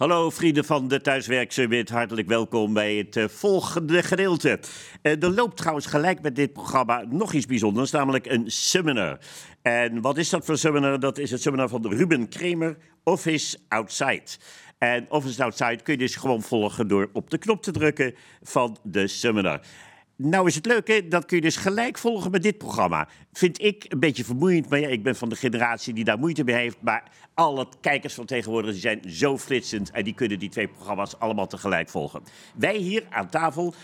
Hallo vrienden van de Thuiswerk Summit, hartelijk welkom bij het volgende gedeelte. Er loopt trouwens gelijk met dit programma nog iets bijzonders, namelijk een seminar. En wat is dat voor seminar? Dat is het seminar van Ruben Kramer, Office Outside. En Office Outside kun je dus gewoon volgen door op de knop te drukken van de seminar. Nou is het leuke, dat kun je dus gelijk volgen met dit programma. Vind ik een beetje vermoeiend, maar ja, ik ben van de generatie die daar moeite mee heeft. Maar alle kijkers van tegenwoordig die zijn zo flitsend en die kunnen die twee programma's allemaal tegelijk volgen. Wij hier aan tafel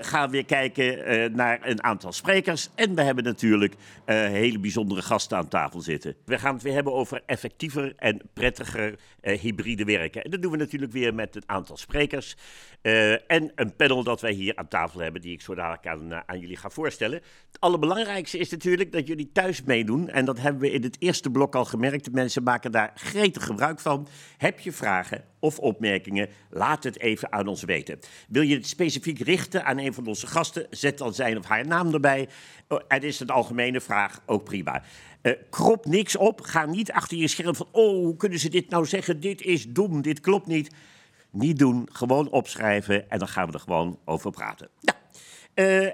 gaan weer kijken naar een aantal sprekers. En we hebben natuurlijk hele bijzondere gasten aan tafel zitten. We gaan het weer hebben over effectiever en prettiger hybride werken. En dat doen we natuurlijk weer met een aantal sprekers. En een panel dat wij hier aan tafel hebben, die ik zo dadelijk aan jullie ga voorstellen. Het allerbelangrijkste is natuurlijk dat jullie thuis meedoen. En dat hebben we in het eerste blok al gemerkt. De mensen maken daar gretig gebruik van. Heb je vragen of opmerkingen, laat het even aan ons weten. Wil je het specifiek richten aan een van onze gasten, zet dan zijn of haar naam erbij. En is het een algemene vraag ook prima. Krop niks op, ga niet achter je scherm van, oh, hoe kunnen ze dit nou zeggen? Dit is dom, dit klopt niet. Niet doen, gewoon opschrijven en dan gaan we er gewoon over praten. Nou.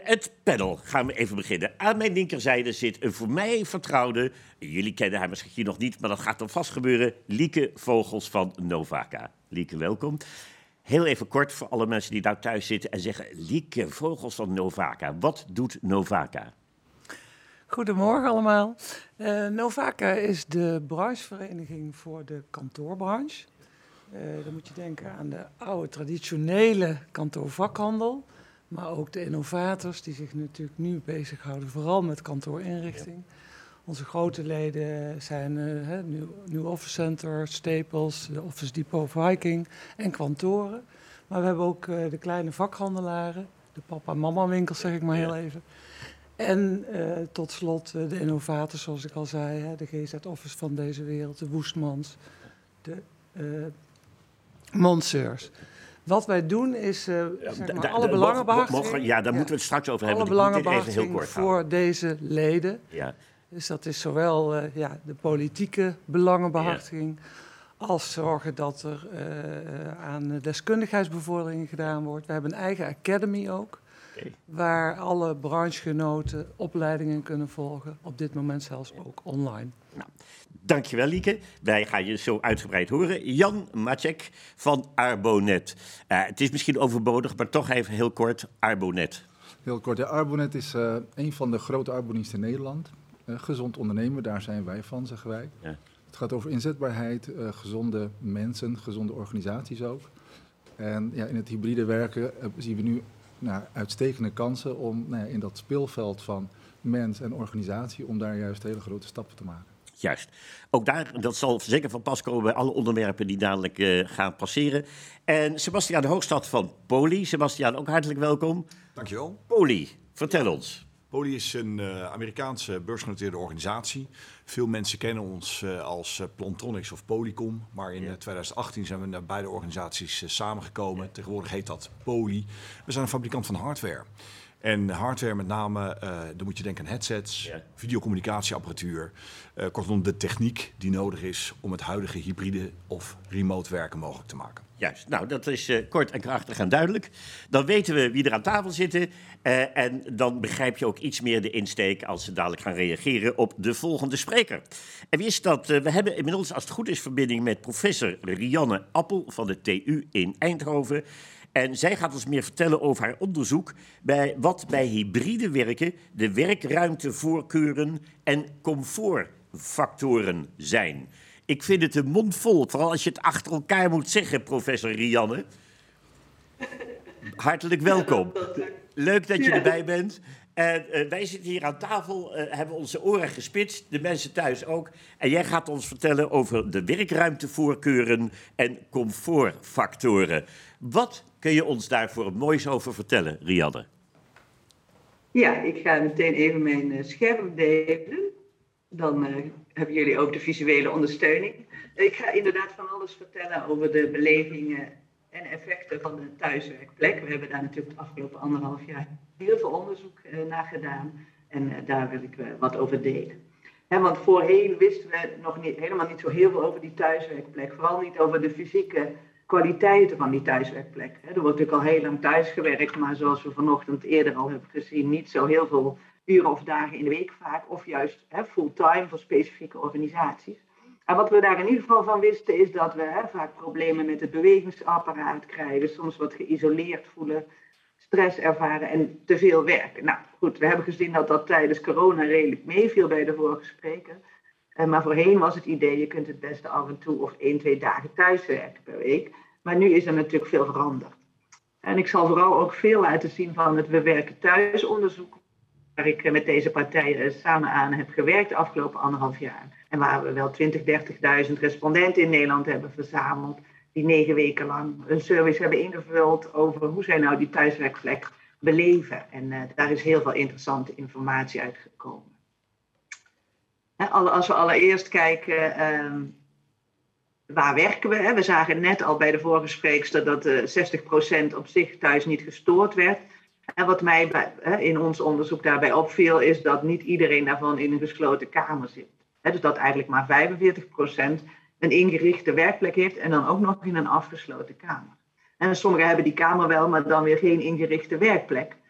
Het panel gaan we even beginnen. Aan mijn linkerzijde zit een voor mij vertrouwde, jullie kennen haar misschien nog niet, maar dat gaat dan vast gebeuren, Lieke Vogels van Novak. Lieke, welkom. Heel even kort voor alle mensen die daar thuis zitten en zeggen, Lieke Vogels van Novak. Wat doet Novak? Goedemorgen allemaal. Novak is de branchevereniging voor de kantoorbranche. Dan moet je denken aan de oude traditionele kantoorvakhandel. Maar ook de innovators die zich natuurlijk nu bezighouden, vooral met kantoorinrichting. Ja. Onze grote leden zijn New Office Center, Staples, de Office Depot, Viking en kantoren. Maar we hebben ook de kleine vakhandelaren, de papa-mama winkels zeg ik maar heel even. En tot slot de innovators zoals ik al zei, de GZ Office van deze wereld, de Woestmans, de Monseurs. Wat wij doen is alle belangenbehartiging. Ja, daar moeten we het straks over hebben. Alle belangenbehartiging voor deze leden. Ja. Dus dat is zowel de politieke belangenbehartiging, als zorgen dat er aan deskundigheidsbevordering gedaan wordt. We hebben een eigen academy ook, waar alle branchegenoten opleidingen kunnen volgen. Op dit moment zelfs ook online. Nou, dankjewel Lieke. Wij gaan je zo uitgebreid horen. Jan Matczek van Arbonet. Het is misschien overbodig, maar toch even heel kort Arbonet. Heel kort. Ja, Arbonet is een van de grote arbonisten in Nederland. Gezond ondernemen, daar zijn wij van, zeggen wij. Ja. Het gaat over inzetbaarheid, gezonde mensen, gezonde organisaties ook. En ja, in het hybride werken zien we nu uitstekende kansen om in dat speelveld van mens en organisatie om daar juist hele grote stappen te maken. Juist. Ook daar, dat zal zeker van pas komen bij alle onderwerpen die dadelijk gaan passeren. En Sebastiaan de Hoogstad van Poli. Sebastiaan, ook hartelijk welkom. Dankjewel. Poli, vertel ons. Poli is een Amerikaanse beursgenoteerde organisatie. Veel mensen kennen ons als Plantronics of Polycom. Maar in 2018 zijn we naar beide organisaties samengekomen. Ja. Tegenwoordig heet dat Poli. We zijn een fabrikant van hardware. En hardware met name, dan moet je denken aan headsets, videocommunicatieapparatuur. Kortom, de techniek die nodig is om het huidige hybride of remote werken mogelijk te maken. Juist, nou dat is kort en krachtig en duidelijk. Dan weten we wie er aan tafel zitten. En dan begrijp je ook iets meer de insteek als ze dadelijk gaan reageren op de volgende spreker. En wie is dat? We hebben inmiddels, als het goed is, verbinding met professor Rianne Appel van de TU in Eindhoven. En zij gaat ons meer vertellen over haar onderzoek bij wat bij hybride werken de werkruimtevoorkeuren en comfortfactoren zijn. Ik vind het een mond vol, vooral als je het achter elkaar moet zeggen, professor Rianne. Hartelijk welkom. Leuk dat je erbij bent. En wij zitten hier aan tafel, hebben onze oren gespitst, de mensen thuis ook. En jij gaat ons vertellen over de werkruimtevoorkeuren en comfortfactoren. Wat kun je ons daarvoor moois over vertellen, Rianne? Ja, ik ga meteen even mijn scherm delen. Dan hebben jullie ook de visuele ondersteuning. Ik ga inderdaad van alles vertellen over de belevingen en effecten van de thuiswerkplek. We hebben daar natuurlijk het afgelopen 1,5 jaar heel veel onderzoek naar gedaan. En daar wil ik wat over delen. Hè, want voorheen wisten we nog helemaal niet zo heel veel over die thuiswerkplek. Vooral niet over de fysieke kwaliteiten van die thuiswerkplek. Er wordt natuurlijk al heel lang thuis gewerkt, maar zoals we vanochtend eerder al hebben gezien, niet zo heel veel uren of dagen in de week vaak, of juist fulltime voor specifieke organisaties. En wat we daar in ieder geval van wisten is dat we vaak problemen met het bewegingsapparaat krijgen, soms wat geïsoleerd voelen, stress ervaren en te veel werken. Nou goed, we hebben gezien dat dat tijdens corona redelijk meeviel bij de vorige spreker. Maar voorheen was het idee, je kunt het beste af en toe of 1-2 dagen thuiswerken per week. Maar nu is er natuurlijk veel veranderd. En ik zal vooral ook veel laten zien van het We Werken Thuis onderzoek, waar ik met deze partijen samen aan heb gewerkt de afgelopen 1,5 jaar. En waar we wel 20.000-30.000 respondenten in Nederland hebben verzameld, die 9 weken lang een service hebben ingevuld over hoe zij nou die thuiswerkplek beleven. En daar is heel veel interessante informatie uitgekomen. Als we allereerst kijken, waar werken we? We zagen net al bij de vorige spreekster dat 60% op zich thuis niet gestoord werd. En wat mij in ons onderzoek daarbij opviel, is dat niet iedereen daarvan in een gesloten kamer zit. Dus dat eigenlijk maar 45% een ingerichte werkplek heeft en dan ook nog in een afgesloten kamer. En sommigen hebben die kamer wel, maar dan weer geen ingerichte werkplek.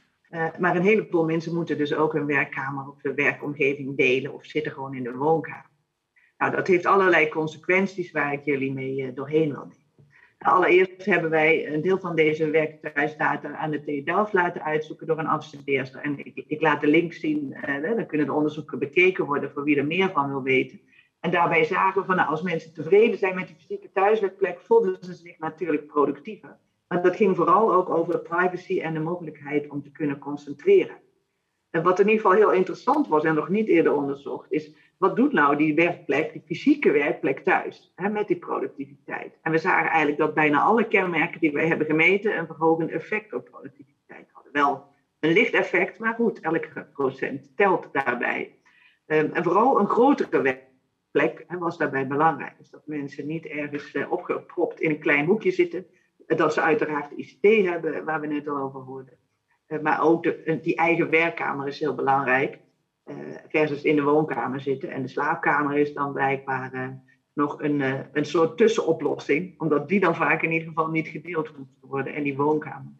Maar een heleboel mensen moeten dus ook hun werkkamer of hun werkomgeving delen of zitten gewoon in de woonkamer. Nou, dat heeft allerlei consequenties waar ik jullie mee doorheen wil nemen. Allereerst hebben wij een deel van deze werkthuisdata aan de TU Delft laten uitzoeken door een afstudeerster. En ik laat de link zien, dan kunnen de onderzoeken bekeken worden voor wie er meer van wil weten. En daarbij zagen we van, nou, als mensen tevreden zijn met die fysieke thuiswerkplek, voelden ze zich natuurlijk productiever. Maar dat ging vooral ook over privacy en de mogelijkheid om te kunnen concentreren. En wat in ieder geval heel interessant was en nog niet eerder onderzocht, is wat doet nou die werkplek, die fysieke werkplek thuis, met die productiviteit? En we zagen eigenlijk dat bijna alle kenmerken die wij hebben gemeten een verhogend effect op productiviteit hadden. Wel een licht effect, maar goed, elke procent telt daarbij. En vooral een grotere werkplek was daarbij belangrijk. Dus dat mensen niet ergens opgepropt in een klein hoekje zitten. Dat ze uiteraard ICT hebben, waar we net al over hoorden. Maar ook die eigen werkkamer is heel belangrijk. Versus in de woonkamer zitten. En de slaapkamer is dan blijkbaar nog een soort tussenoplossing. Omdat die dan vaak in ieder geval niet gedeeld moet worden. En die woonkamer.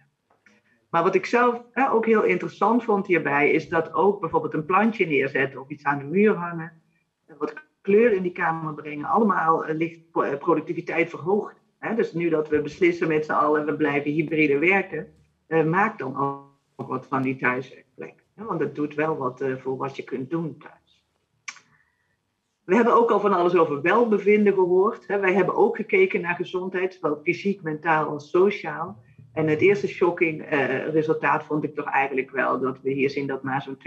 Maar wat ik zelf ook heel interessant vond hierbij, is dat ook bijvoorbeeld een plantje neerzetten of iets aan de muur hangen. Wat kleur in die kamer brengen. Allemaal ligt productiviteit verhoogd. Dus nu dat we beslissen met z'n allen, we blijven hybride werken, maak dan ook wat van die thuiswerkplek. Want het doet wel wat voor wat je kunt doen thuis. We hebben ook al van alles over welbevinden gehoord. Wij hebben ook gekeken naar gezondheid, zowel fysiek, mentaal als sociaal. En het eerste shocking resultaat vond ik toch eigenlijk wel dat we hier zien dat maar zo'n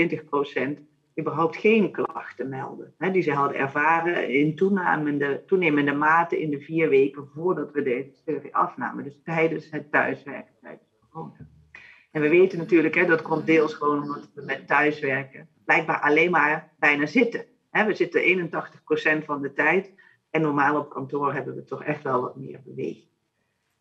20% überhaupt geen klachten melden. Die ze hadden ervaren in toenemende mate in de 4 weken voordat we deze survey afnamen. Dus tijdens het thuiswerken, tijdens corona. En we weten natuurlijk, dat komt deels gewoon omdat we met thuiswerken blijkbaar alleen maar bijna zitten. We zitten 81% van de tijd. En normaal op kantoor hebben we toch echt wel wat meer beweging.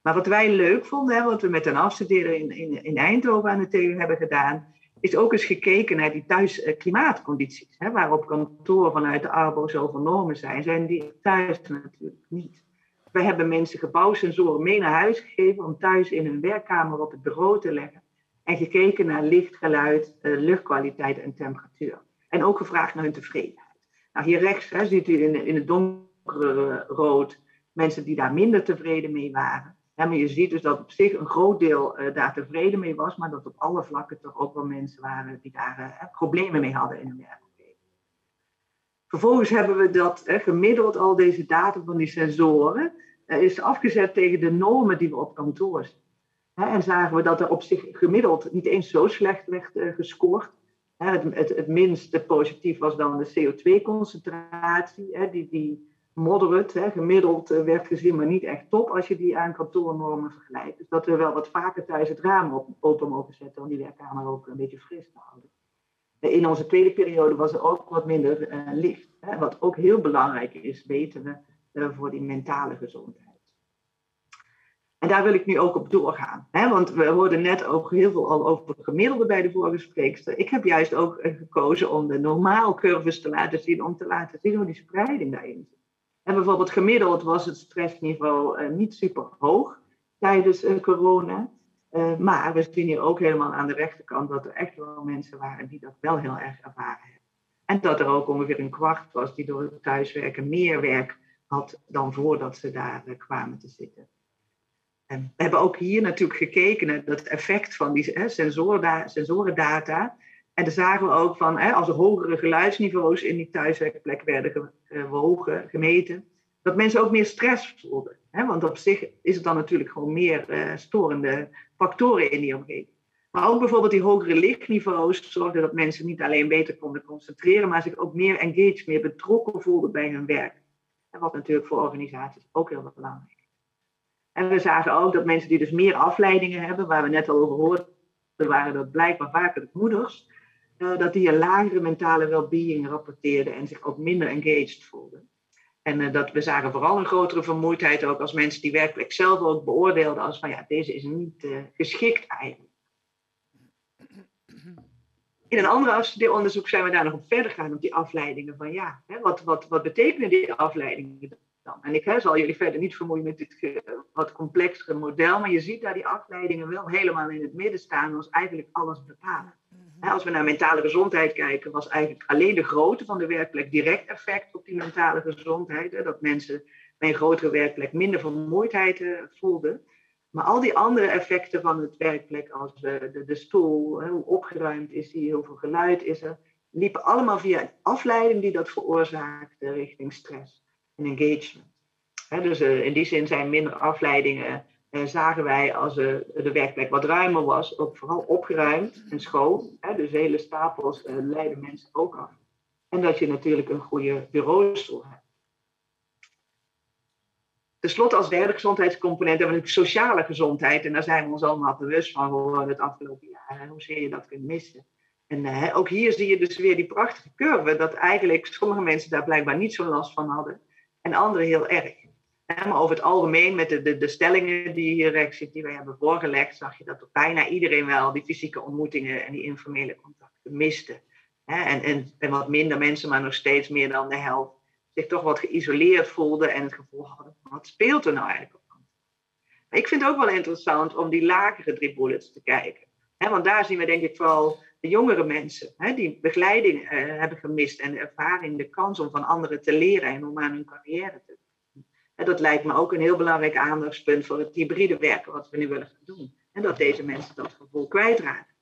Maar wat wij leuk vonden, wat we met een afstudeerder in Eindhoven aan de TU hebben gedaan, is ook eens gekeken naar die thuisklimaatcondities. Waar op kantoor vanuit de Arbo zo vernomen zijn, zijn die thuis natuurlijk niet. We hebben mensen gebouwsensoren mee naar huis gegeven om thuis in hun werkkamer op het bureau te leggen. En gekeken naar licht, geluid, luchtkwaliteit en temperatuur. En ook gevraagd naar hun tevredenheid. Nou, hier rechts ziet u in het donkere rood mensen die daar minder tevreden mee waren. Ja, maar je ziet dus dat op zich een groot deel daar tevreden mee was, maar dat op alle vlakken toch ook wel mensen waren die daar problemen mee hadden in hun werkomgeving. Vervolgens hebben we dat gemiddeld al deze data van die sensoren is afgezet tegen de normen die we op kantoor zien. En zagen we dat er op zich gemiddeld niet eens zo slecht werd gescoord. Het minste positief was dan de CO2-concentratie, die moderate, gemiddeld werd gezien, maar niet echt top als je die aan kantoornormen vergelijkt. Dus dat we wel wat vaker thuis het raam open mogen zetten om die werkkamer ook een beetje fris te houden. In onze tweede periode was er ook wat minder licht. Wat ook heel belangrijk is, weten we, voor die mentale gezondheid. En daar wil ik nu ook op doorgaan. Want we hoorden net ook heel veel al over het gemiddelde bij de vorige spreekster. Ik heb juist ook gekozen om de normaalcurves te laten zien, om te laten zien hoe die spreiding daarin zit. En bijvoorbeeld gemiddeld was het stressniveau niet super hoog. tijdens corona. Maar we zien hier ook helemaal aan de rechterkant dat er echt wel mensen waren die dat wel heel erg ervaren hebben. En dat er ook ongeveer een kwart was die door het thuiswerken meer werk had dan voordat ze daar kwamen te zitten. En we hebben ook hier natuurlijk gekeken naar dat effect van die sensorendata. En dan zagen we ook van, als er hogere geluidsniveaus in die thuiswerkplek werden gemeten, dat mensen ook meer stress voelden. Want op zich is er dan natuurlijk gewoon meer storende factoren in die omgeving. Maar ook bijvoorbeeld die hogere lichtniveaus zorgden dat mensen niet alleen beter konden concentreren, maar zich ook meer engaged, meer betrokken voelden bij hun werk. En wat natuurlijk voor organisaties ook heel belangrijk is. En we zagen ook dat mensen die dus meer afleidingen hebben, waar we net al over hoorden, waren dat blijkbaar vaker de moeders, dat die een lagere mentale well-being rapporteerden en zich ook minder engaged voelden. En dat we zagen vooral een grotere vermoeidheid ook als mensen die werkelijk zelf ook beoordeelden als van ja, deze is niet geschikt eigenlijk. In een ander afstudeeronderzoek zijn we daar nog op verder gaan op die afleidingen van ja, wat betekenen die afleidingen dan? En ik zal jullie verder niet vermoeien met dit wat complexere model, maar je ziet daar die afleidingen wel helemaal in het midden staan als eigenlijk alles bepalen. Als we naar mentale gezondheid kijken, was eigenlijk alleen de grootte van de werkplek direct effect op die mentale gezondheid. Dat mensen bij een grotere werkplek minder vermoeidheid voelden. Maar al die andere effecten van het werkplek, als de stoel, hoe opgeruimd is die, heel veel geluid is er, liepen allemaal via een afleiding die dat veroorzaakte richting stress en engagement. Dus in die zin zijn minder afleidingen. Zagen wij als de werkplek wat ruimer was, ook vooral opgeruimd en schoon. Dus hele stapels leiden mensen ook af. En dat je natuurlijk een goede bureaustoel hebt. Ten slotte als derde gezondheidscomponent hebben we natuurlijk sociale gezondheid. En daar zijn we ons allemaal bewust van geworden het afgelopen jaar. En hoezeer je dat kunt missen. En ook hier zie je dus weer die prachtige curve. Dat eigenlijk sommige mensen daar blijkbaar niet zo last van hadden. En anderen heel erg. Maar over het algemeen, met de stellingen die hier rechts zitten, die wij hebben voorgelegd, zag je dat bijna iedereen wel die fysieke ontmoetingen en die informele contacten miste. En wat minder mensen, maar nog steeds meer dan de helft, zich toch wat geïsoleerd voelden en het gevoel hadden van wat speelt er nou eigenlijk op? Maar ik vind het ook wel interessant om die lagere 3 bullets te kijken. Want daar zien we denk ik vooral de jongere mensen die begeleiding hebben gemist en de ervaring, de kans om van anderen te leren en om aan hun carrière te doen. En dat lijkt me ook een heel belangrijk aandachtspunt voor het hybride werken wat we nu willen gaan doen. En dat deze mensen dat gevoel kwijtraken.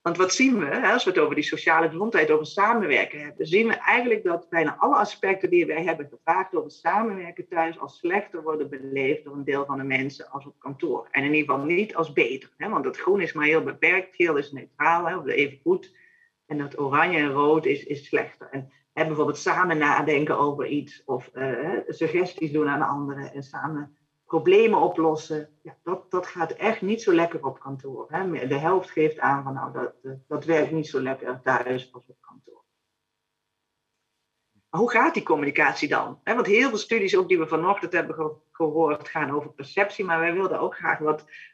Want wat zien we, als we het over die sociale gezondheid, over samenwerken hebben, zien we eigenlijk dat bijna alle aspecten die wij hebben gevraagd over samenwerken thuis als slechter worden beleefd door een deel van de mensen als op kantoor. En in ieder geval niet als beter. Want dat groen is maar heel beperkt, geel is neutraal, of even goed. En dat oranje en rood is slechter. En bijvoorbeeld samen nadenken over iets of suggesties doen aan anderen en samen problemen oplossen. Ja, dat gaat echt niet zo lekker op kantoor. De helft geeft aan van nou, dat werkt niet zo lekker thuis als op kantoor. Maar hoe gaat die communicatie dan? Want heel veel studies ook die we vanochtend hebben gehoord gaan over perceptie. Maar wij wilden ook graag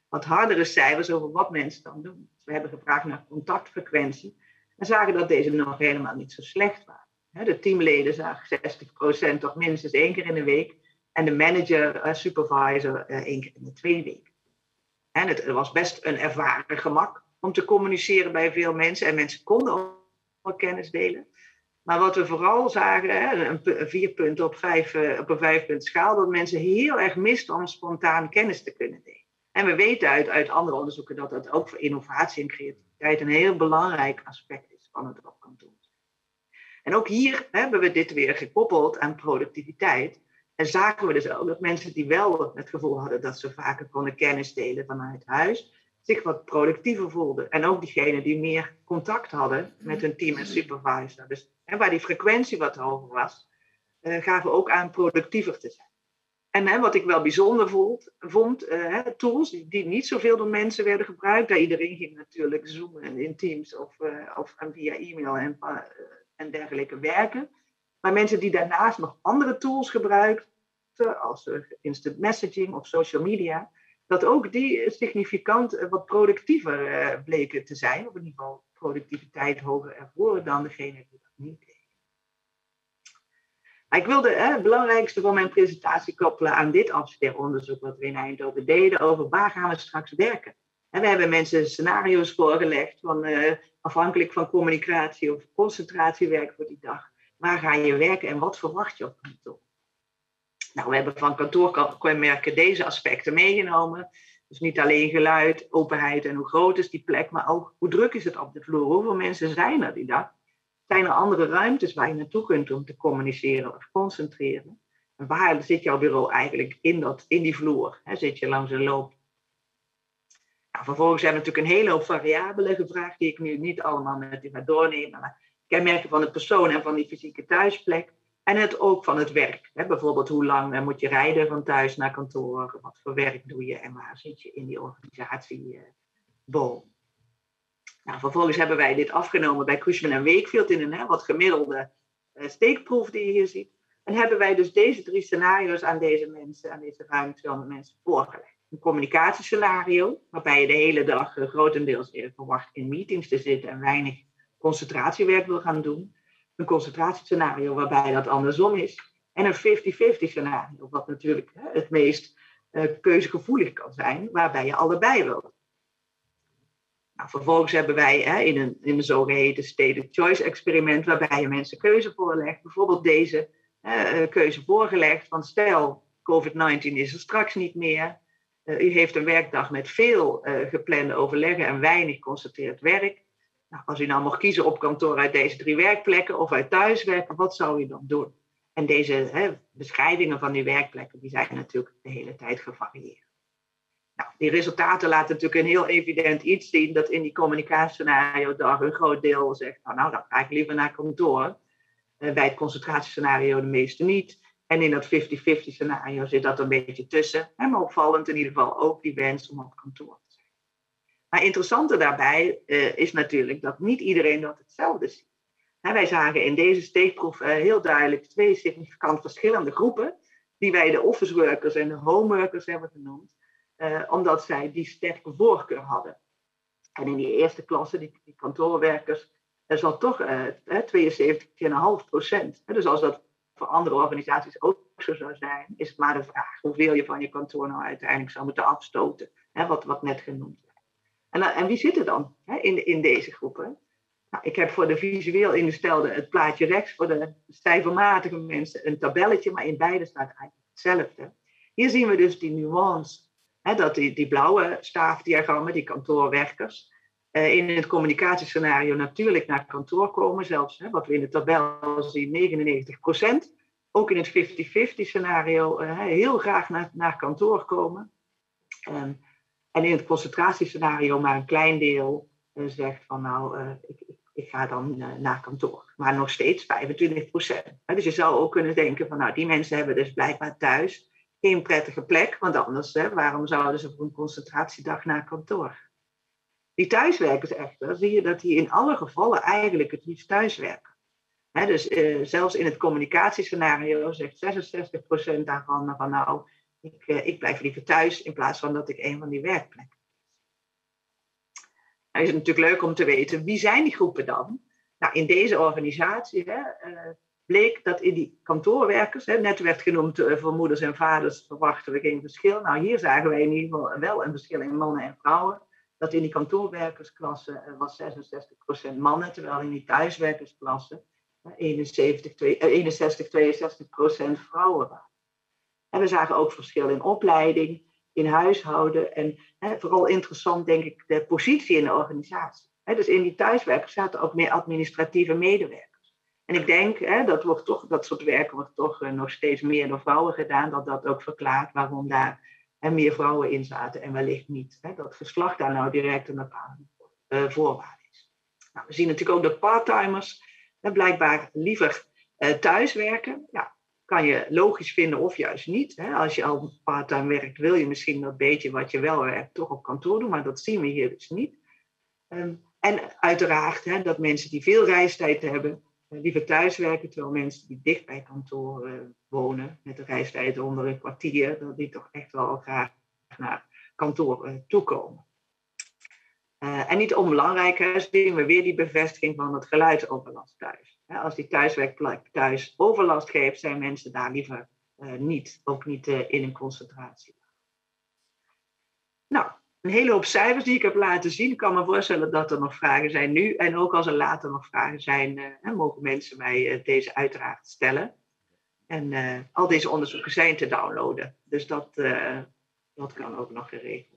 wat hardere cijfers over wat mensen dan doen. Dus we hebben gevraagd naar contactfrequentie. En zagen dat deze nog helemaal niet zo slecht waren. De teamleden zagen 60% toch minstens 1 keer in de week. En de manager, supervisor, 1 keer in de 2 weken. En het was best een ervaren gemak om te communiceren bij veel mensen. En mensen konden ook kennis delen. Maar wat we vooral zagen, een 4-punt op een 5-punt schaal, dat mensen heel erg misten om spontaan kennis te kunnen delen. En we weten uit andere onderzoeken dat dat ook voor innovatie en creativiteit een heel belangrijk aspect is van het op kantoor. En ook hier hebben we dit weer gekoppeld aan productiviteit. En zagen we dus ook dat mensen die wel het gevoel hadden dat ze vaker konden kennis delen vanuit huis, zich wat productiever voelden. En ook diegenen die meer contact hadden met hun team en supervisor. Dus waar die frequentie wat hoger was, gaven ook aan productiever te zijn. En wat ik wel bijzonder vond, tools die niet zoveel door mensen werden gebruikt. Daar iedereen ging natuurlijk zoomen in Teams of via e-mail en dergelijke werken. Maar mensen die daarnaast nog andere tools gebruikten, als instant messaging of social media, dat ook die significant wat productiever bleken te zijn. Op een niveau productiviteit hoger ervoor dan degene die dat niet deed. Ik wilde het belangrijkste van mijn presentatie koppelen aan dit afstudeeronderzoek wat we in Eindhoven deden over waar gaan we straks werken. En we hebben mensen scenario's voorgelegd van afhankelijk van communicatie of concentratiewerk voor die dag. Waar ga je werken en wat verwacht je op kantoor? Nou, we hebben van kantoorkenmerken deze aspecten meegenomen. Dus niet alleen geluid, openheid en hoe groot is die plek, maar ook hoe druk is het op de vloer? Hoeveel mensen zijn er die dag? Zijn er andere ruimtes waar je naartoe kunt om te communiceren of concentreren? En waar zit jouw bureau eigenlijk in die vloer? Hè? Zit je langs een loop? Nou, vervolgens hebben we natuurlijk een hele hoop variabelen gevraagd die ik nu niet allemaal met u ga doornemen. Maar kenmerken van de persoon en van die fysieke thuisplek. En het ook van het werk. Hè? Bijvoorbeeld hoe lang moet je rijden van thuis naar kantoor? Wat voor werk doe je en waar zit je in die organisatiebol? Nou, vervolgens hebben wij dit afgenomen bij Cushman en Wakefield in een wat gemiddelde steekproef die je hier ziet. En hebben wij dus deze drie scenario's aan deze mensen, aan deze ruim 200 mensen voorgelegd. Een communicatiescenario, waarbij je de hele dag grotendeels verwacht in meetings te zitten en weinig concentratiewerk wil gaan doen. Een concentratiescenario waarbij dat andersom is. En een 50-50 scenario, wat natuurlijk het meest keuzegevoelig kan zijn, waarbij je allebei wil. Nou, vervolgens hebben wij in een zogeheten Stated Choice experiment, waarbij je mensen keuze voorlegt, bijvoorbeeld deze keuze voorgelegd van stel COVID-19 is er straks niet meer, u heeft een werkdag met veel geplande overleggen en weinig geconcentreerd werk. Nou, als u nou mocht kiezen op kantoor uit deze drie werkplekken of uit thuiswerken, wat zou u dan doen? En deze beschrijvingen van die werkplekken die zijn natuurlijk de hele tijd gevarieerd. Nou, die resultaten laten natuurlijk een heel evident iets zien dat in die communicatiescenario dag een groot deel zegt, nou dan ga ik liever naar kantoor. Bij het concentratiescenario de meeste niet. En in dat 50-50 scenario zit dat een beetje tussen. Hè, maar opvallend in ieder geval ook die wens om op kantoor te zijn. Maar interessanter daarbij is natuurlijk dat niet iedereen dat hetzelfde ziet. Wij zagen in deze steekproef heel duidelijk twee significant verschillende groepen, die wij de office workers en de home workers hebben genoemd. Omdat zij die sterke voorkeur hadden. En in die eerste klasse, die kantoorwerkers, zat toch 72,5%. Dus als dat voor andere organisaties ook zo zou zijn, is het maar de vraag hoeveel je van je kantoor nou uiteindelijk zou moeten afstoten. Wat net genoemd werd. En wie zit er dan in deze groepen? Nou, ik heb voor de visueel ingestelde het plaatje rechts, voor de cijfermatige mensen een tabelletje, maar in beide staat eigenlijk hetzelfde. Hier zien we dus die nuance. Dat die blauwe staafdiagrammen, die kantoorwerkers, in het communicatiescenario natuurlijk naar kantoor komen. Zelfs wat we in de tabel zien, 99%. Ook in het 50-50 scenario heel graag naar kantoor komen. En in het concentratiescenario maar een klein deel zegt van ik ga dan naar kantoor. Maar nog steeds 25%. Dus je zou ook kunnen denken van die mensen hebben dus blijkbaar thuis geen prettige plek, want anders, waarom zouden ze voor een concentratiedag naar kantoor? Die thuiswerkers echter, zie je dat die in alle gevallen eigenlijk het liefst thuiswerken. Dus zelfs in het communicatiescenario zegt 66% daarvan van ik blijf liever thuis in plaats van dat ik een van die werkplekken. Nou, is het natuurlijk leuk om te weten, wie zijn die groepen dan? Nou, in deze organisatie bleek dat in die kantoorwerkers, net werd genoemd voor moeders en vaders verwachten we geen verschil. Nou, hier zagen we in ieder geval wel een verschil in mannen en vrouwen. Dat in die kantoorwerkersklasse was 66% mannen, terwijl in die thuiswerkersklasse 61, 62% vrouwen waren. En we zagen ook verschil in opleiding, in huishouden en vooral interessant denk ik de positie in de organisatie. Dus in die thuiswerkers zaten ook meer administratieve medewerkers. En ik denk, dat soort werken wordt toch nog steeds meer door vrouwen gedaan, dat ook verklaart waarom daar meer vrouwen in zaten en wellicht niet. Dat geslacht daar nou direct een bepaalde voorwaarde is. Nou, we zien natuurlijk ook dat parttimers blijkbaar liever thuis werken. Ja, kan je logisch vinden of juist niet. Als je al parttime werkt, wil je misschien dat beetje wat je wel werkt toch op kantoor doen, maar dat zien we hier dus niet. En uiteraard dat mensen die veel reistijd hebben, liever thuiswerken, terwijl mensen die dicht bij kantoor wonen, met de reistijd onder een kwartier, dat die toch echt wel graag naar kantoor toekomen. En niet onbelangrijk, zien we weer die bevestiging van het geluidsoverlast thuis. Als die thuiswerkplek thuis overlast geeft, zijn mensen daar liever niet. Ook niet in een concentratie. Nou, een hele hoop cijfers die ik heb laten zien. Ik kan me voorstellen dat er nog vragen zijn nu. En ook als er later nog vragen zijn, mogen mensen mij deze uiteraard stellen. En al deze onderzoeken zijn te downloaden. Dus dat kan ook nog geregeld.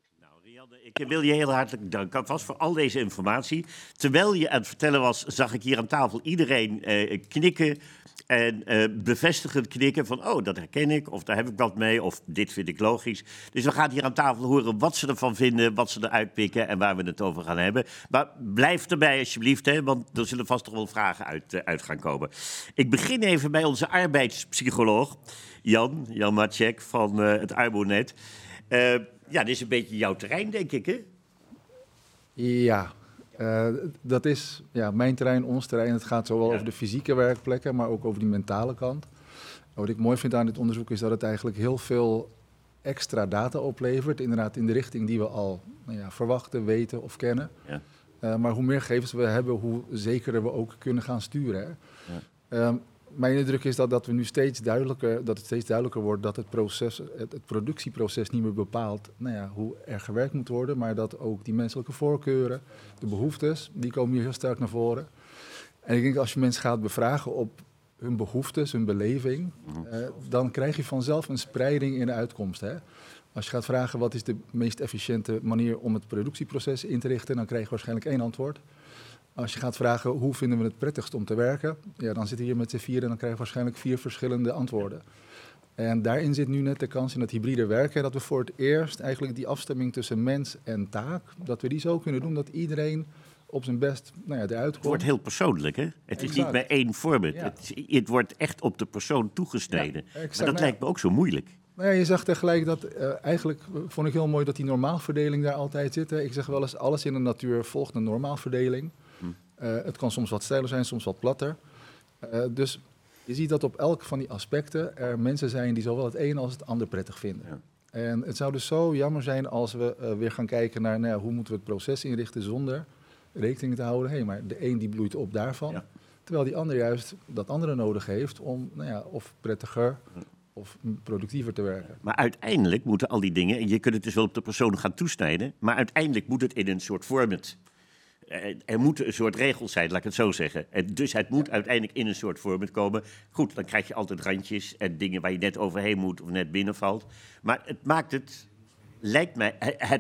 Ik wil je heel hartelijk danken alvast voor al deze informatie. Terwijl je aan het vertellen was, zag ik hier aan tafel iedereen knikken en bevestigend knikken van, oh, dat herken ik, of daar heb ik wat mee, of dit vind ik logisch. Dus we gaan hier aan tafel horen wat ze ervan vinden, wat ze eruit pikken en waar we het over gaan hebben. Maar blijf erbij alsjeblieft, hè, want er zullen vast toch wel vragen uit gaan komen. Ik begin even bij onze arbeidspsycholoog, Jan Matczek van het Arbo-net. Ja, dit is een beetje jouw terrein, denk ik, hè? Ja, dat is mijn terrein, ons terrein. Het gaat zowel over de fysieke werkplekken, maar ook over die mentale kant. Wat ik mooi vind aan dit onderzoek is dat het eigenlijk heel veel extra data oplevert. Inderdaad, in de richting die we al verwachten, weten of kennen. Ja. Maar hoe meer gegevens we hebben, hoe zekerder we ook kunnen gaan sturen. Hè? Ja. Mijn indruk is dat we nu steeds duidelijker wordt dat het productieproces niet meer bepaalt hoe er gewerkt moet worden, maar dat ook die menselijke voorkeuren, de behoeftes, die komen hier heel sterk naar voren. En ik denk als je mensen gaat bevragen op hun behoeftes, hun beleving, dan krijg je vanzelf een spreiding in de uitkomst. Hè? Als je gaat vragen wat is de meest efficiënte manier om het productieproces in te richten, dan krijg je waarschijnlijk 1 antwoord. Als je gaat vragen hoe vinden we het prettigst om te werken, dan zitten we hier met z'n 4 en dan krijg je waarschijnlijk 4 verschillende antwoorden. En daarin zit nu net de kans in het hybride werken, dat we voor het eerst eigenlijk die afstemming tussen mens en taak, dat we die zo kunnen doen dat iedereen op zijn best eruit komt. Het wordt heel persoonlijk, hè? Het is niet bij 1 voorbeeld. Ja. Het wordt echt op de persoon toegesneden. Ja, maar dat lijkt me ook zo moeilijk. Nou ja, je zag tegelijk dat, eigenlijk vond ik heel mooi dat die normaalverdeling daar altijd zit. Hè? Ik zeg wel eens, alles in de natuur volgt een normaalverdeling. Het kan soms wat steiler zijn, soms wat platter. Dus je ziet dat op elk van die aspecten er mensen zijn die zowel het een als het ander prettig vinden. Ja. En het zou dus zo jammer zijn als we weer gaan kijken naar hoe moeten we het proces inrichten zonder rekening te houden. Maar de een die bloeit op daarvan, terwijl die ander juist dat andere nodig heeft om of prettiger of productiever te werken. Maar uiteindelijk moeten al die dingen, en je kunt het dus wel op de persoon gaan toesnijden, maar uiteindelijk moet het in een soort format. Er moet een soort regels zijn, laat ik het zo zeggen. En dus het moet uiteindelijk in een soort vorm komen. Goed, dan krijg je altijd randjes en dingen waar je net overheen moet of net binnenvalt. Maar het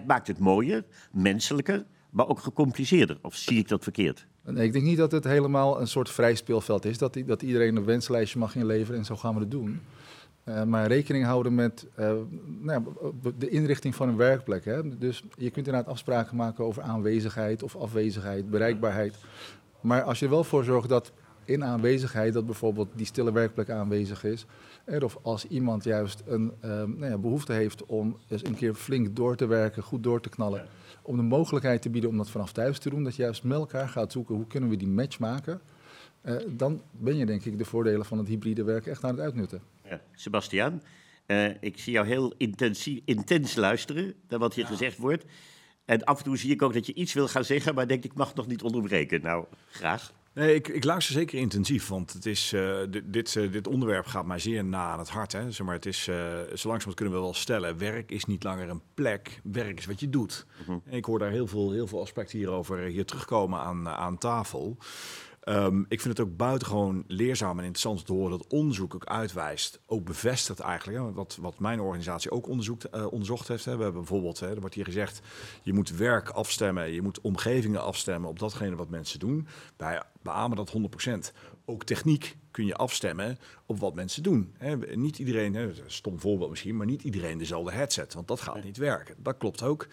maakt het mooier, menselijker, maar ook gecompliceerder. Of zie ik dat verkeerd? Nee, ik denk niet dat het helemaal een soort vrij speelveld is. Dat iedereen een wenslijstje mag inleveren en zo gaan we het doen. Maar rekening houden met de inrichting van een werkplek. Hè? Dus je kunt inderdaad afspraken maken over aanwezigheid of afwezigheid, bereikbaarheid. Maar als je er wel voor zorgt dat in aanwezigheid, dat bijvoorbeeld die stille werkplek aanwezig is. Of als iemand juist een behoefte heeft om eens een keer flink door te werken, goed door te knallen. Om de mogelijkheid te bieden om dat vanaf thuis te doen. Dat je juist met elkaar gaat zoeken, hoe kunnen we die match maken. Dan ben je denk ik de voordelen van het hybride werken echt aan het uitnutten. Ja. Sebastiaan, ik zie jou heel intens luisteren naar wat hier gezegd wordt. En af en toe zie ik ook dat je iets wil gaan zeggen, maar denk ik mag nog niet onderbreken. Nou, graag. Nee, ik luister zeker intensief, want het is, dit onderwerp gaat mij zeer na aan het hart. Hè. Zeg maar, het is, zo langzamerhand kunnen we wel stellen, werk is niet langer een plek, werk is wat je doet. Mm-hmm. En ik hoor daar heel veel aspecten hierover terugkomen aan tafel. Ik vind het ook buitengewoon leerzaam en interessant te horen dat onderzoek ook uitwijst, ook bevestigt eigenlijk, hè, wat mijn organisatie ook onderzocht heeft. Hè. We hebben bijvoorbeeld, er wordt hier gezegd, je moet werk afstemmen, je moet omgevingen afstemmen op datgene wat mensen doen. Wij beamen dat 100%. Ook techniek kun je afstemmen op wat mensen doen. Hè. Niet iedereen, hè, stom voorbeeld misschien, maar niet iedereen dezelfde headset, want dat gaat niet werken. Dat klopt ook.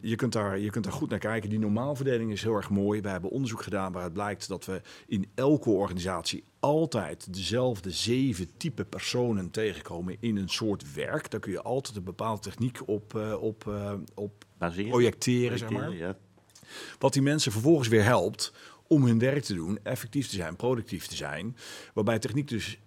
Je kunt daar goed naar kijken. Die normaalverdeling is heel erg mooi. Wij hebben onderzoek gedaan waaruit blijkt dat we in elke organisatie altijd dezelfde 7 type personen tegenkomen in een soort werk. Daar kun je altijd een bepaalde techniek op projecteren, zeg maar. Ja. Wat die mensen vervolgens weer helpt om hun werk te doen, effectief te zijn, productief te zijn. Waarbij techniek dus...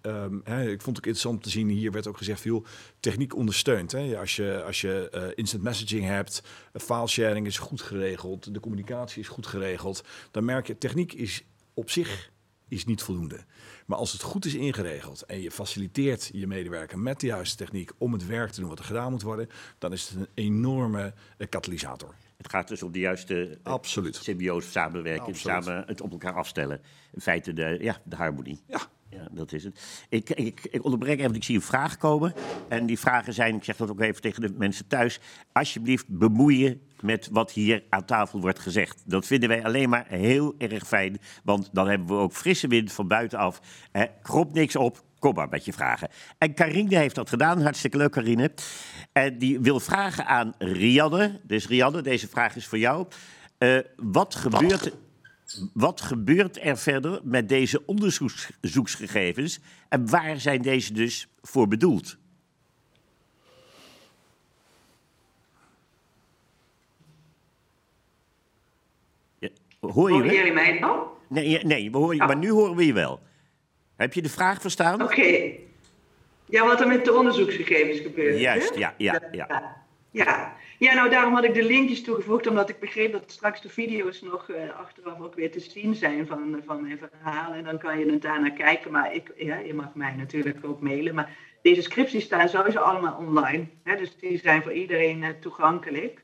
ik vond het ook interessant te zien, hier werd ook gezegd, joh, techniek ondersteunt. Hè? Als je instant messaging hebt, filesharing is goed geregeld, de communicatie is goed geregeld, dan merk je, techniek is op zich is niet voldoende. Maar als het goed is ingeregeld en je faciliteert je medewerker met de juiste techniek om het werk te doen wat er gedaan moet worden, dan is het een enorme katalysator. Het gaat dus om de juiste symbiose, samenwerking, samen het op elkaar afstellen. In feite de harmonie. Ja. Ja, dat is het. Ik onderbreek even, ik zie een vraag komen. En die vragen zijn, ik zeg dat ook even tegen de mensen thuis, alsjeblieft bemoeien met wat hier aan tafel wordt gezegd. Dat vinden wij alleen maar heel erg fijn, want dan hebben we ook frisse wind van buitenaf. Krop niks op, kom maar met je vragen. En Carine heeft dat gedaan, hartstikke leuk Carine. En die wil vragen aan Rianne. Dus Rianne, deze vraag is voor jou. Wat gebeurt er verder met deze onderzoeksgegevens en waar zijn deze dus voor bedoeld? Ja, horen jullie mij nou? Nee, maar nu horen we je wel. Heb je de vraag verstaan? Oké. Ja, wat er met de onderzoeksgegevens gebeurt. Juist, ja. Ja, nou daarom had ik de linkjes toegevoegd, omdat ik begreep dat straks de video's nog achteraf ook weer te zien zijn van mijn verhalen. En dan kan je het daarna kijken, maar je mag mij natuurlijk ook mailen. Maar deze scripties staan sowieso allemaal online, hè, dus die zijn voor iedereen toegankelijk.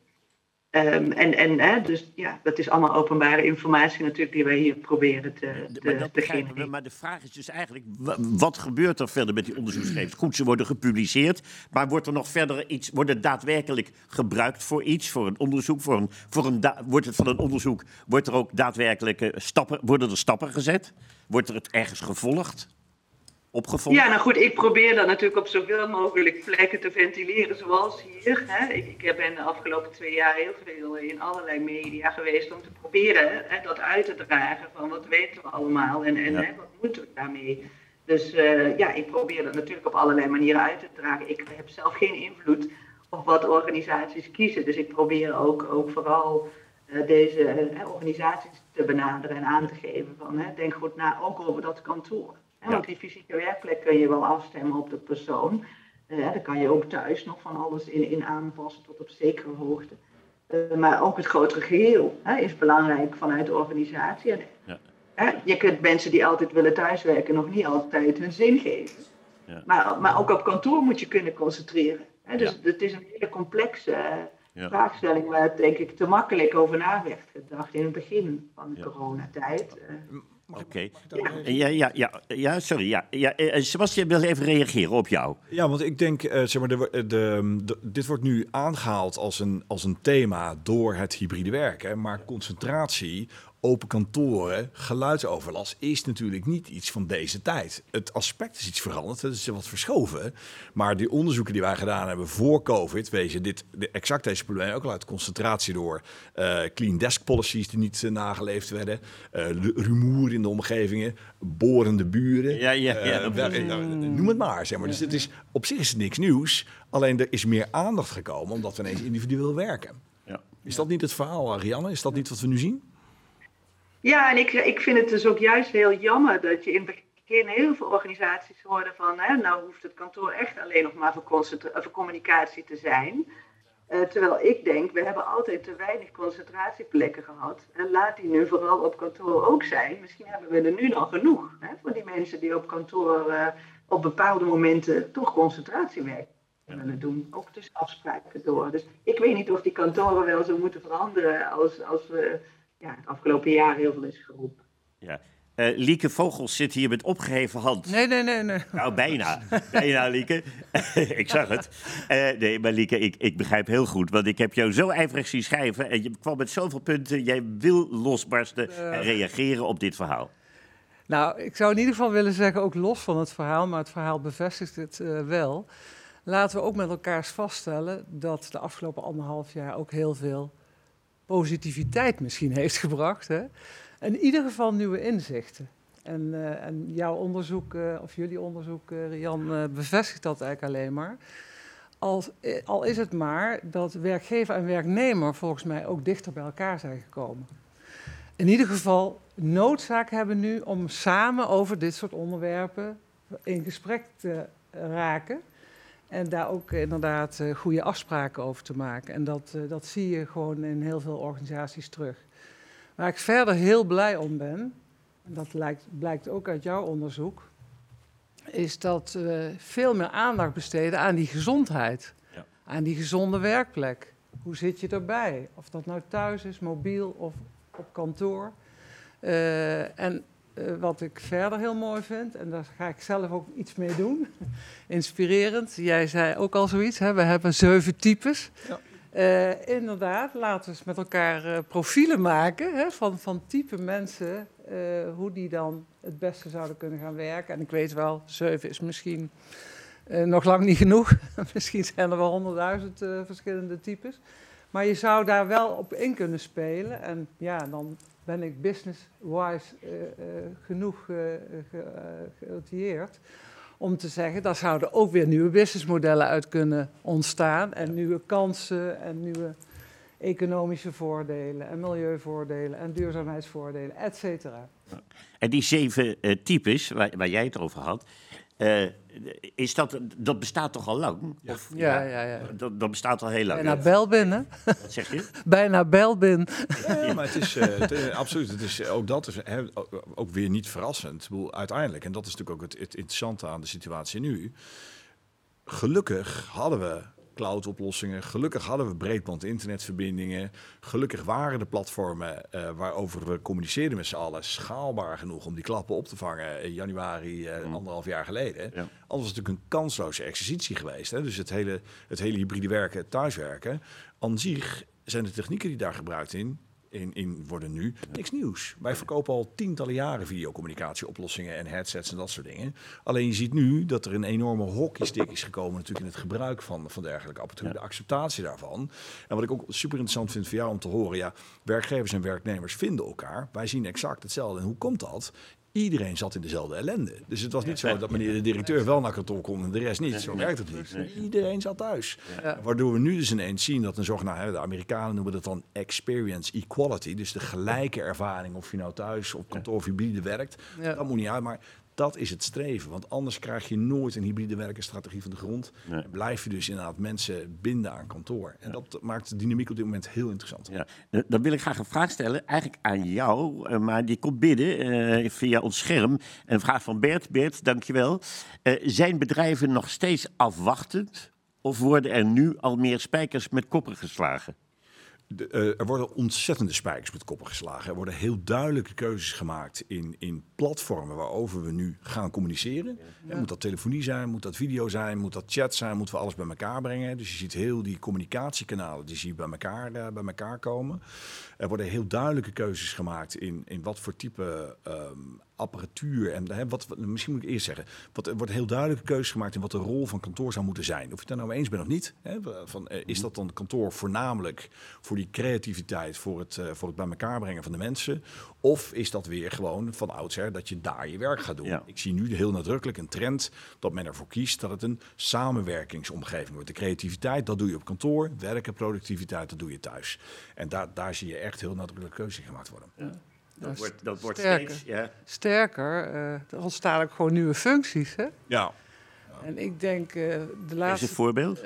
Dat is allemaal openbare informatie natuurlijk die wij hier proberen te genereren. Maar de vraag is dus eigenlijk, wat gebeurt er verder met die onderzoeksgegevens? Goed, ze worden gepubliceerd, maar wordt er nog verder iets, wordt het daadwerkelijk gebruikt voor iets, voor een onderzoek? Wordt er ook daadwerkelijk stappen gezet? Wordt er het ergens gevolgd? Opgevonden? Ja, nou goed, ik probeer dat natuurlijk op zoveel mogelijk plekken te ventileren, zoals hier. Hè. Ik ben de afgelopen 2 jaar heel veel in allerlei media geweest om te proberen dat uit te dragen van wat weten we allemaal en wat moeten we daarmee. Dus ik probeer dat natuurlijk op allerlei manieren uit te dragen. Ik heb zelf geen invloed op wat organisaties kiezen, dus ik probeer ook vooral deze organisaties te benaderen en aan te geven van denk goed na, ook over dat kantoor. Ja. Want die fysieke werkplek kun je wel afstemmen op de persoon. Dan kan je ook thuis nog van alles in aanpassen tot op zekere hoogte. Maar ook het grotere geheel is belangrijk vanuit de organisatie. Je kunt mensen die altijd willen thuiswerken nog niet altijd hun zin geven. Ja. Maar ook op kantoor moet je kunnen concentreren. Het is een hele complexe vraagstelling waar het denk ik te makkelijk over na werd gedacht in het begin van de coronatijd. Oké. Sebastiaan wil even reageren op jou. Ja, want ik denk, dit wordt nu aangehaald als een thema door het hybride werken. Maar concentratie, open kantoren, geluidsoverlast is natuurlijk niet iets van deze tijd. Het aspect is iets veranderd, het is wat verschoven. Maar die onderzoeken die wij gedaan hebben voor COVID, wezen exact deze problemen ook al uit concentratie door clean desk policies die niet nageleefd werden, rumoer in de omgevingen, borende buren. Noem het maar, zeg maar. Dus het is, op zich is het niks nieuws, alleen er is meer aandacht gekomen omdat we ineens individueel werken. Ja. Is dat niet het verhaal, Rianne? Is dat niet wat we nu zien? Ja, en ik vind het dus ook juist heel jammer dat je in het begin heel veel organisaties hoorde van nou hoeft het kantoor echt alleen nog maar voor communicatie te zijn. Terwijl ik denk, we hebben altijd te weinig concentratieplekken gehad. En laat die nu vooral op kantoor ook zijn. Misschien hebben we er nu al genoeg voor die mensen die op kantoor op bepaalde momenten toch concentratiewerk willen doen. Ook dus afspraken door. Dus ik weet niet of die kantoren wel zo moeten veranderen als we... Ja, het afgelopen jaar heel veel is geroepen. Ja. Lieke Vogels zit hier met opgeheven hand. Nee. Nou, bijna. Bijna, Lieke. Ik zag het. Maar Lieke, ik begrijp heel goed. Want ik heb jou zo ijverig zien schrijven. En je kwam met zoveel punten. Jij wil losbarsten en reageren op dit verhaal. Nou, ik zou in ieder geval willen zeggen, ook los van het verhaal. Maar het verhaal bevestigt het wel. Laten we ook met elkaar vaststellen dat de afgelopen 1,5 jaar ook heel veel positiviteit misschien heeft gebracht. Hè? In ieder geval nieuwe inzichten. En jouw onderzoek, of jullie onderzoek, Rianne, bevestigt dat eigenlijk alleen maar. Al is het maar dat werkgever en werknemer volgens mij ook dichter bij elkaar zijn gekomen. In ieder geval noodzaak hebben nu om samen over dit soort onderwerpen in gesprek te raken. En daar ook inderdaad goede afspraken over te maken. En dat zie je gewoon in heel veel organisaties terug. Waar ik verder heel blij om ben, dat blijkt ook uit jouw onderzoek, is dat we veel meer aandacht besteden aan die gezondheid. Ja. Aan die gezonde werkplek. Hoe zit je erbij? Of dat nou thuis is, mobiel of op kantoor. En wat ik verder heel mooi vind, en daar ga ik zelf ook iets mee doen, inspirerend. Jij zei ook al zoiets, hè? We hebben 7 types. Ja. Inderdaad, laten we eens met elkaar profielen maken hè, van type mensen, hoe die dan het beste zouden kunnen gaan werken. En ik weet wel, 7 is misschien nog lang niet genoeg. Misschien zijn er wel 100.000 verschillende types. Maar je zou daar wel op in kunnen spelen. En ja, dan ben ik business-wise genoeg geoutilleerd om te zeggen, daar zouden ook weer nieuwe businessmodellen uit kunnen ontstaan. En nieuwe kansen en nieuwe economische voordelen en milieuvoordelen en duurzaamheidsvoordelen, et cetera. En die 7 types, waar jij het over had, is dat bestaat toch al lang? Ja. Of, ja. Dat bestaat al heel lang. Bijna Belbin, hè? Wat zeg je? Bijna Belbin. Ja, maar het is absoluut. Het is, ook dat is ook weer niet verrassend. Ik bedoel, uiteindelijk, en dat is natuurlijk ook het interessante aan de situatie nu. Gelukkig hadden we cloud-oplossingen. Gelukkig hadden we breedband-internetverbindingen. Gelukkig waren de platformen waarover we communiceerden met z'n allen schaalbaar genoeg om die klappen op te vangen in januari, 1,5 jaar geleden. Ja. Anders was het natuurlijk een kansloze exercitie geweest. Hè? Dus het hele hybride werken, het thuiswerken. Aan zich zijn de technieken die daar gebruikt in worden nu niks nieuws. Wij verkopen al tientallen jaren videocommunicatieoplossingen en headsets en dat soort dingen. Alleen je ziet nu dat er een enorme hockeystick is gekomen natuurlijk in het gebruik van dergelijke apparatuur, de acceptatie daarvan. En wat ik ook super interessant vind voor jou om te horen, ja, werkgevers en werknemers vinden elkaar. Wij zien exact hetzelfde. En hoe komt dat? Iedereen zat in dezelfde ellende. Dus het was niet zo dat meneer de directeur wel naar kantoor kon en de rest niet. Zo werkt het niet. Iedereen zat thuis. Ja. Waardoor we nu dus ineens zien dat een zogenaamde, de Amerikanen noemen dat dan experience equality. Dus de gelijke ervaring of je nou thuis op kantoor of hybride werkt. Ja. Dat moet niet uit, maar dat is het streven. Want anders krijg je nooit een hybride werkenstrategie van de grond. Nee. En blijf je dus inderdaad mensen binden aan kantoor. En dat maakt de dynamiek op dit moment heel interessant. Ja. Dan wil ik graag een vraag stellen, eigenlijk aan jou. Maar die komt binnen via ons scherm. Een vraag van Bert. Bert, dankjewel. Zijn bedrijven nog steeds afwachtend? Of worden er nu al meer spijkers met koppen geslagen? Er worden ontzettende spijkers met koppen geslagen. Er worden heel duidelijke keuzes gemaakt in platformen waarover we nu gaan communiceren. Ja. Moet dat telefonie zijn, moet dat video zijn, moet dat chat zijn, moeten we alles bij elkaar brengen. Dus je ziet heel die communicatiekanalen die zie je bij elkaar komen. Er worden heel duidelijke keuzes gemaakt in wat voor type apparatuur en misschien moet ik eerst zeggen, er wordt heel duidelijke keuze gemaakt in wat de rol van kantoor zou moeten zijn. Of je het daar nou mee eens bent of niet. Hè, is dat dan kantoor voornamelijk voor die creativiteit, voor het bij elkaar brengen van de mensen? Of is dat weer gewoon van oudsher dat je daar je werk gaat doen? Ja. Ik zie nu heel nadrukkelijk een trend dat men ervoor kiest dat het een samenwerkingsomgeving wordt. De creativiteit, dat doe je op kantoor. Werken, productiviteit, dat doe je thuis. En daar zie je echt heel nadrukkelijk keuze gemaakt worden. Ja. Dat wordt steeds sterker. Er ontstaan ook gewoon nieuwe functies. Hè? Ja. En ik denk de laatste. Is een voorbeeld?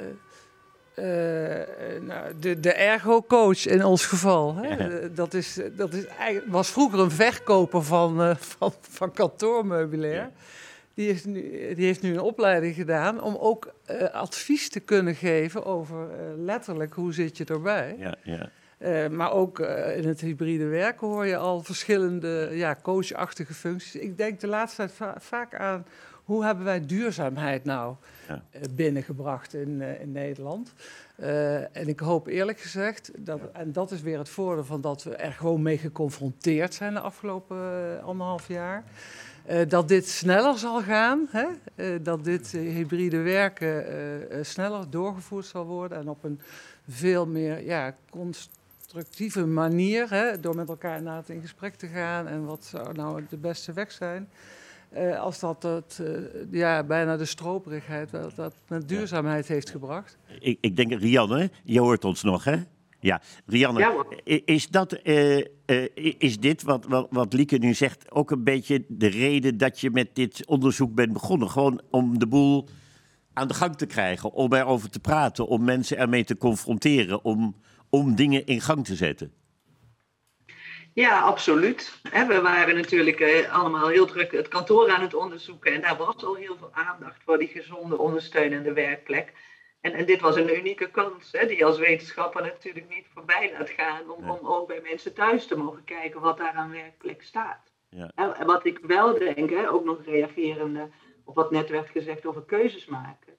De ergo-coach in ons geval. Hè? Ja. Dat was vroeger een verkoper van kantoormeubilair. Ja. Die heeft nu een opleiding gedaan om ook advies te kunnen geven over letterlijk hoe zit je erbij. Ja. Maar ook in het hybride werken hoor je al verschillende coachachtige functies. Ik denk de laatste tijd vaak aan hoe hebben wij duurzaamheid nou binnengebracht in Nederland. En ik hoop eerlijk gezegd, en dat is weer het voordeel van dat we er gewoon mee geconfronteerd zijn de afgelopen 1,5 jaar. Dat dit sneller zal gaan, hè? Dat dit hybride werken sneller doorgevoerd zal worden en op een veel meer constructieve manier, hè, door met elkaar in gesprek te gaan en wat zou nou de beste weg zijn, als dat bijna de stroperigheid dat met duurzaamheid heeft gebracht. Ik denk, Rianne, je hoort ons nog, hè? Ja, Rianne, is dit wat Lieke nu zegt ook een beetje de reden dat je met dit onderzoek bent begonnen? Gewoon om de boel aan de gang te krijgen, om erover te praten, om mensen ermee te confronteren, om dingen in gang te zetten? Ja, absoluut. We waren natuurlijk allemaal heel druk het kantoor aan het onderzoeken. En daar was al heel veel aandacht voor die gezonde, ondersteunende werkplek. En dit was een unieke kans, die je als wetenschapper natuurlijk niet voorbij laat gaan. Om ook bij mensen thuis te mogen kijken wat daar aan werkplek staat. Ja. En wat ik wel denk, ook nog reagerende op wat net werd gezegd over keuzes maken.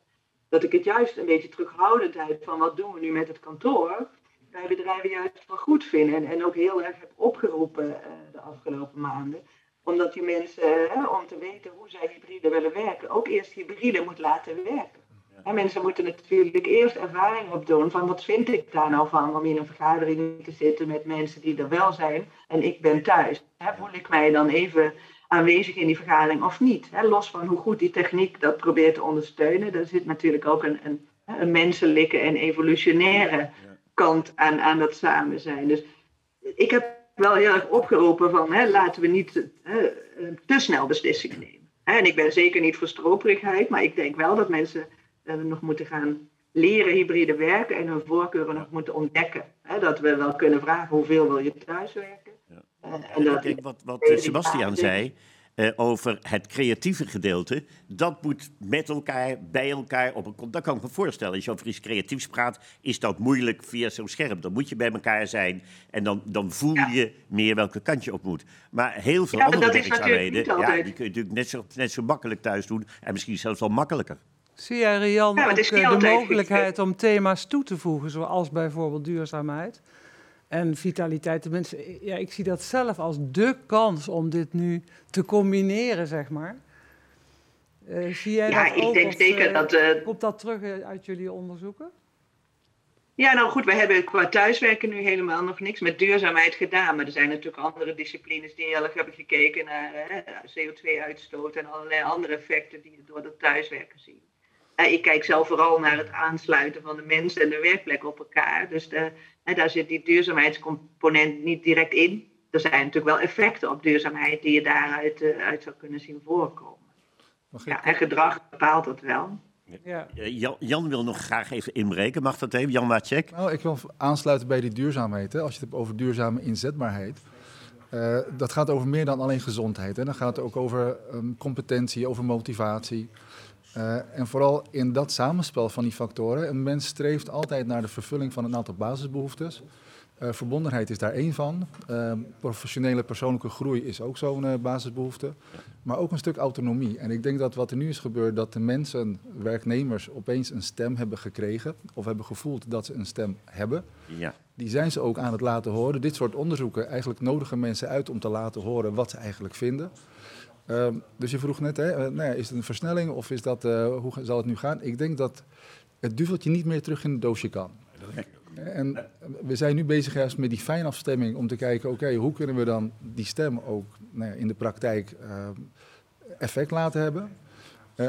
Dat ik het juist een beetje terughoudendheid van wat doen we nu met het kantoor... bij bedrijven juist wel goed vinden. En ook heel erg heb opgeroepen de afgelopen maanden. Omdat die mensen, om te weten hoe zij hybride willen werken... ook eerst hybride moet laten werken. Ja. Mensen moeten natuurlijk eerst ervaring opdoen... van wat vind ik daar nou van om in een vergadering te zitten... met mensen die er wel zijn en ik ben thuis. Voel ik mij dan even aanwezig in die vergadering of niet? Los van hoe goed die techniek dat probeert te ondersteunen... daar zit natuurlijk ook een menselijke en evolutionaire... Ja. Kant aan dat samen zijn. Dus ik heb wel heel erg opgeroepen van... laten we niet te snel beslissingen nemen. En ik ben zeker niet voor stroperigheid... maar ik denk wel dat mensen nog moeten gaan leren hybride werken... en hun voorkeuren nog moeten ontdekken. Dat we wel kunnen vragen hoeveel wil je thuiswerken. Ja. Kijk, wat Sebastiaan zei... over het creatieve gedeelte, dat moet met elkaar, bij elkaar, dat kan ik me voorstellen. Als je over iets creatiefs praat, is dat moeilijk via zo'n scherm. Dan moet je bij elkaar zijn en dan voel je meer welke kant je op moet. Maar heel veel andere werkzaamheden, die kun je natuurlijk net zo makkelijk thuis doen en misschien zelfs wel makkelijker. Zie jij, Rianne, ook de mogelijkheid om thema's toe te voegen, zoals bijvoorbeeld duurzaamheid en vitaliteit? De mensen, ik zie dat zelf als dé kans om dit nu te combineren, zeg maar. Zie jij dat ook? Ik denk zeker dat... Komt dat terug uit jullie onderzoeken? Ja, nou goed, we hebben qua thuiswerken nu helemaal nog niks met duurzaamheid gedaan. Maar er zijn natuurlijk andere disciplines die heel erg hebben gekeken naar CO2-uitstoot... en allerlei andere effecten die je door dat thuiswerken ziet. Ik kijk zelf vooral naar het aansluiten van de mensen en de werkplek op elkaar. Dus daar zit die duurzaamheidscomponent niet direct in. Er zijn natuurlijk wel effecten op duurzaamheid die je daaruit zou kunnen zien voorkomen. En gedrag bepaalt dat wel. Ja. Jan wil nog graag even inbreken. Mag dat even? Jan Matczek. Nou, ik wil aansluiten bij die duurzaamheid. Hè. Als je het hebt over duurzame inzetbaarheid... dat gaat over meer dan alleen gezondheid. Hè. Dan gaat het ook over competentie, over motivatie... en vooral in dat samenspel van die factoren. Een mens streeft altijd naar de vervulling van een aantal basisbehoeftes. Verbondenheid is daar één van. Professionele persoonlijke groei is ook zo'n basisbehoefte. Maar ook een stuk autonomie. En ik denk dat wat er nu is gebeurd, dat de mensen, werknemers, opeens een stem hebben gekregen. Of hebben gevoeld dat ze een stem hebben. Ja. Die zijn ze ook aan het laten horen. Dit soort onderzoeken eigenlijk nodigen mensen uit om te laten horen wat ze eigenlijk vinden. Dus je vroeg net, is het een versnelling of is dat, hoe zal het nu gaan? Ik denk dat het duveltje niet meer terug in het doosje kan. Dat denk ik ook. En we zijn nu bezig juist met die fijnafstemming om te kijken... oké, hoe kunnen we dan die stem ook in de praktijk effect laten hebben?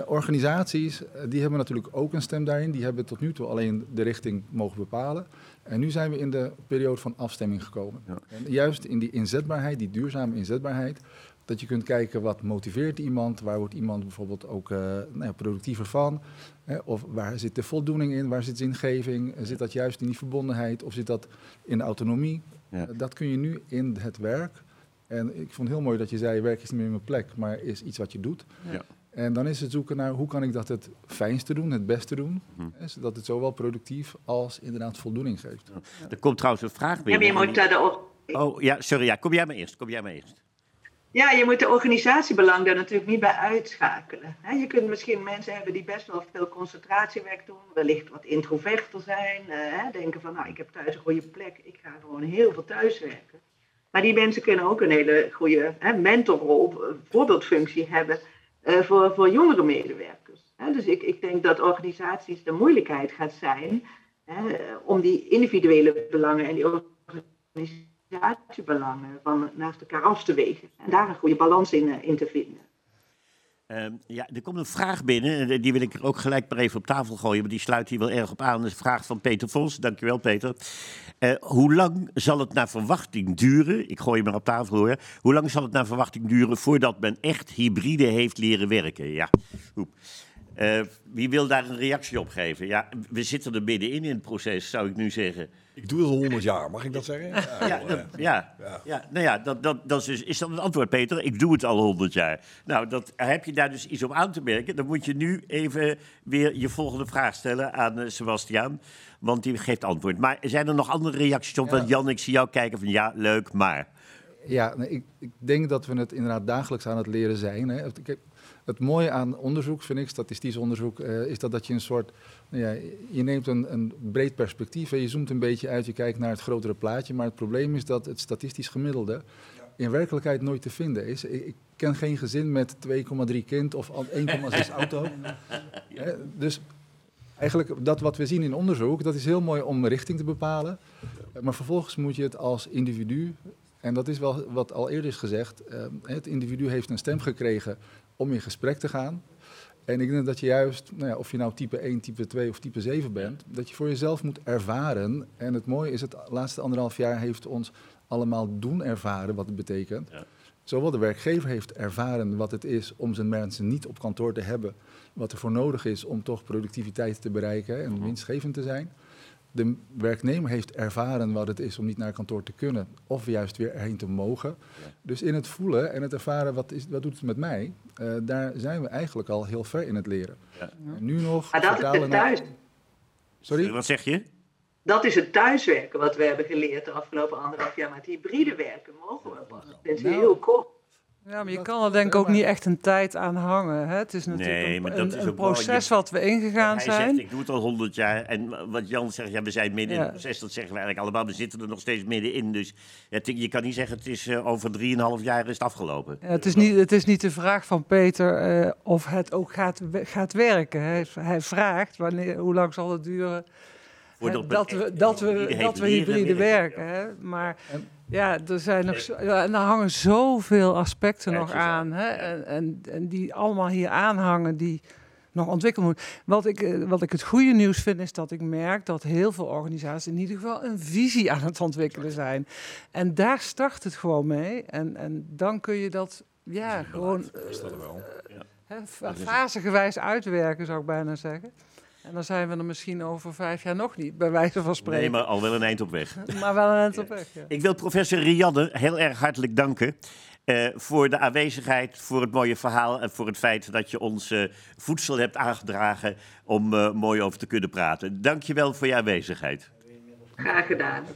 Organisaties, die hebben natuurlijk ook een stem daarin. Die hebben tot nu toe alleen de richting mogen bepalen. En nu zijn we in de periode van afstemming gekomen. Ja. En juist in die inzetbaarheid, die duurzame inzetbaarheid... dat je kunt kijken wat motiveert iemand, waar wordt iemand bijvoorbeeld ook productiever van. Hè? Of waar zit de voldoening in, waar zit zingeving, zit dat juist in die verbondenheid of zit dat in de autonomie. Ja. Dat kun je nu in het werk. En ik vond het heel mooi dat je zei, werk is niet meer mijn plek, maar is iets wat je doet. Ja. En dan is het zoeken naar hoe kan ik dat het fijnste doen, het beste doen. Hè? Zodat het zowel productief als inderdaad voldoening geeft. Ja. Er komt trouwens een vraag binnen. Kom jij maar eerst, Ja, je moet de organisatiebelang daar natuurlijk niet bij uitschakelen. Je kunt misschien mensen hebben die best wel veel concentratiewerk doen, wellicht wat introverter zijn, denken van ik heb thuis een goede plek, ik ga gewoon heel veel thuiswerken. Maar die mensen kunnen ook een hele goede mentorrol, voorbeeldfunctie hebben voor jongere medewerkers. Dus ik denk dat organisaties de moeilijkheid gaat zijn om die individuele belangen en die organisatiebelangen van naast elkaar af te wegen. En daar een goede balans in te vinden. Er komt een vraag binnen. Die wil ik er ook gelijk maar even op tafel gooien. Maar die sluit hier wel erg op aan. Dat is een vraag van Peter Vos. Dankjewel, Peter. Hoe lang zal het naar verwachting duren? Ik gooi hem maar op tafel, hoor. Hoe lang zal het naar verwachting duren voordat men echt hybride heeft leren werken? Ja. Wie wil daar een reactie op geven? Ja, we zitten er middenin in het proces, zou ik nu zeggen. Ik doe het al 100 jaar, mag ik dat zeggen? Is dat het antwoord, Peter? Ik doe het al 100 jaar. Nou, heb je daar dus iets om aan te merken? Dan moet je nu even weer je volgende vraag stellen aan Sebastiaan. Want die geeft antwoord. Maar zijn er nog andere reacties op? Ja. Want Jan, ik zie jou kijken van ja, leuk, maar... Ja, nee, ik denk dat we het inderdaad dagelijks aan het leren zijn. Hè. Het mooie aan onderzoek, vind ik, statistisch onderzoek, is dat je een soort... je neemt een breed perspectief en je zoomt een beetje uit, je kijkt naar het grotere plaatje. Maar het probleem is dat het statistisch gemiddelde in werkelijkheid nooit te vinden is. Ik ken geen gezin met 2,3 kind of 1,6 auto. Hè, dus... Eigenlijk dat wat we zien in onderzoek, dat is heel mooi om richting te bepalen. Maar vervolgens moet je het als individu, en dat is wel wat al eerder is gezegd... het individu heeft een stem gekregen om in gesprek te gaan. En ik denk dat je juist, of je nou type 1, type 2 of type 7 bent... dat je voor jezelf moet ervaren. En het mooie is, het laatste 1,5 jaar heeft ons allemaal doen ervaren wat het betekent. Ja. Zowel de werkgever heeft ervaren wat het is om zijn mensen niet op kantoor te hebben... wat er voor nodig is om toch productiviteit te bereiken en winstgevend te zijn. De werknemer heeft ervaren wat het is om niet naar kantoor te kunnen... of juist weer erheen te mogen. Ja. Dus in het voelen en het ervaren, wat doet het met mij... daar zijn we eigenlijk al heel ver in het leren. Ja. En nu nog... Maar dat is het thuis. Sorry? Wat zeg je? Dat is het thuiswerken wat we hebben geleerd de afgelopen 1,5 jaar. Maar het hybride werken mogen we pas. Dat is heel kort. Ja, maar je kan er denk ik ook niet echt een tijd aan hangen. Hè? Het is natuurlijk een proces wat we ingegaan zijn. Hij zegt, ik doe het al 100 jaar. En wat Jan zegt, we zijn midden in het proces. Dat zeggen we eigenlijk allemaal. We zitten er nog steeds middenin. Dus je kan niet zeggen, het is over 3,5 jaar is het afgelopen. Ja, het is niet de vraag van Peter of het ook gaat werken. Hij vraagt, hoe lang zal het duren... Dat we hybride werken. Hè? Maar er zijn er hangen zoveel aspecten nog aan. Hè? En die allemaal hier aanhangen, die nog ontwikkeld moeten. Wat ik het goede nieuws vind, is dat ik merk dat heel veel organisaties in ieder geval een visie aan het ontwikkelen zijn. En daar start het gewoon mee. En dan kun je dat gewoon fasegewijs uitwerken, zou ik bijna zeggen. En dan zijn we er misschien over 5 jaar nog niet, bij wijze van spreken. Nee, maar al wel een eind op weg. Ja. Ik wil professor Rianne heel erg hartelijk danken... voor de aanwezigheid, voor het mooie verhaal... en voor het feit dat je ons voedsel hebt aangedragen... om mooi over te kunnen praten. Dank je wel voor je aanwezigheid. Graag gedaan.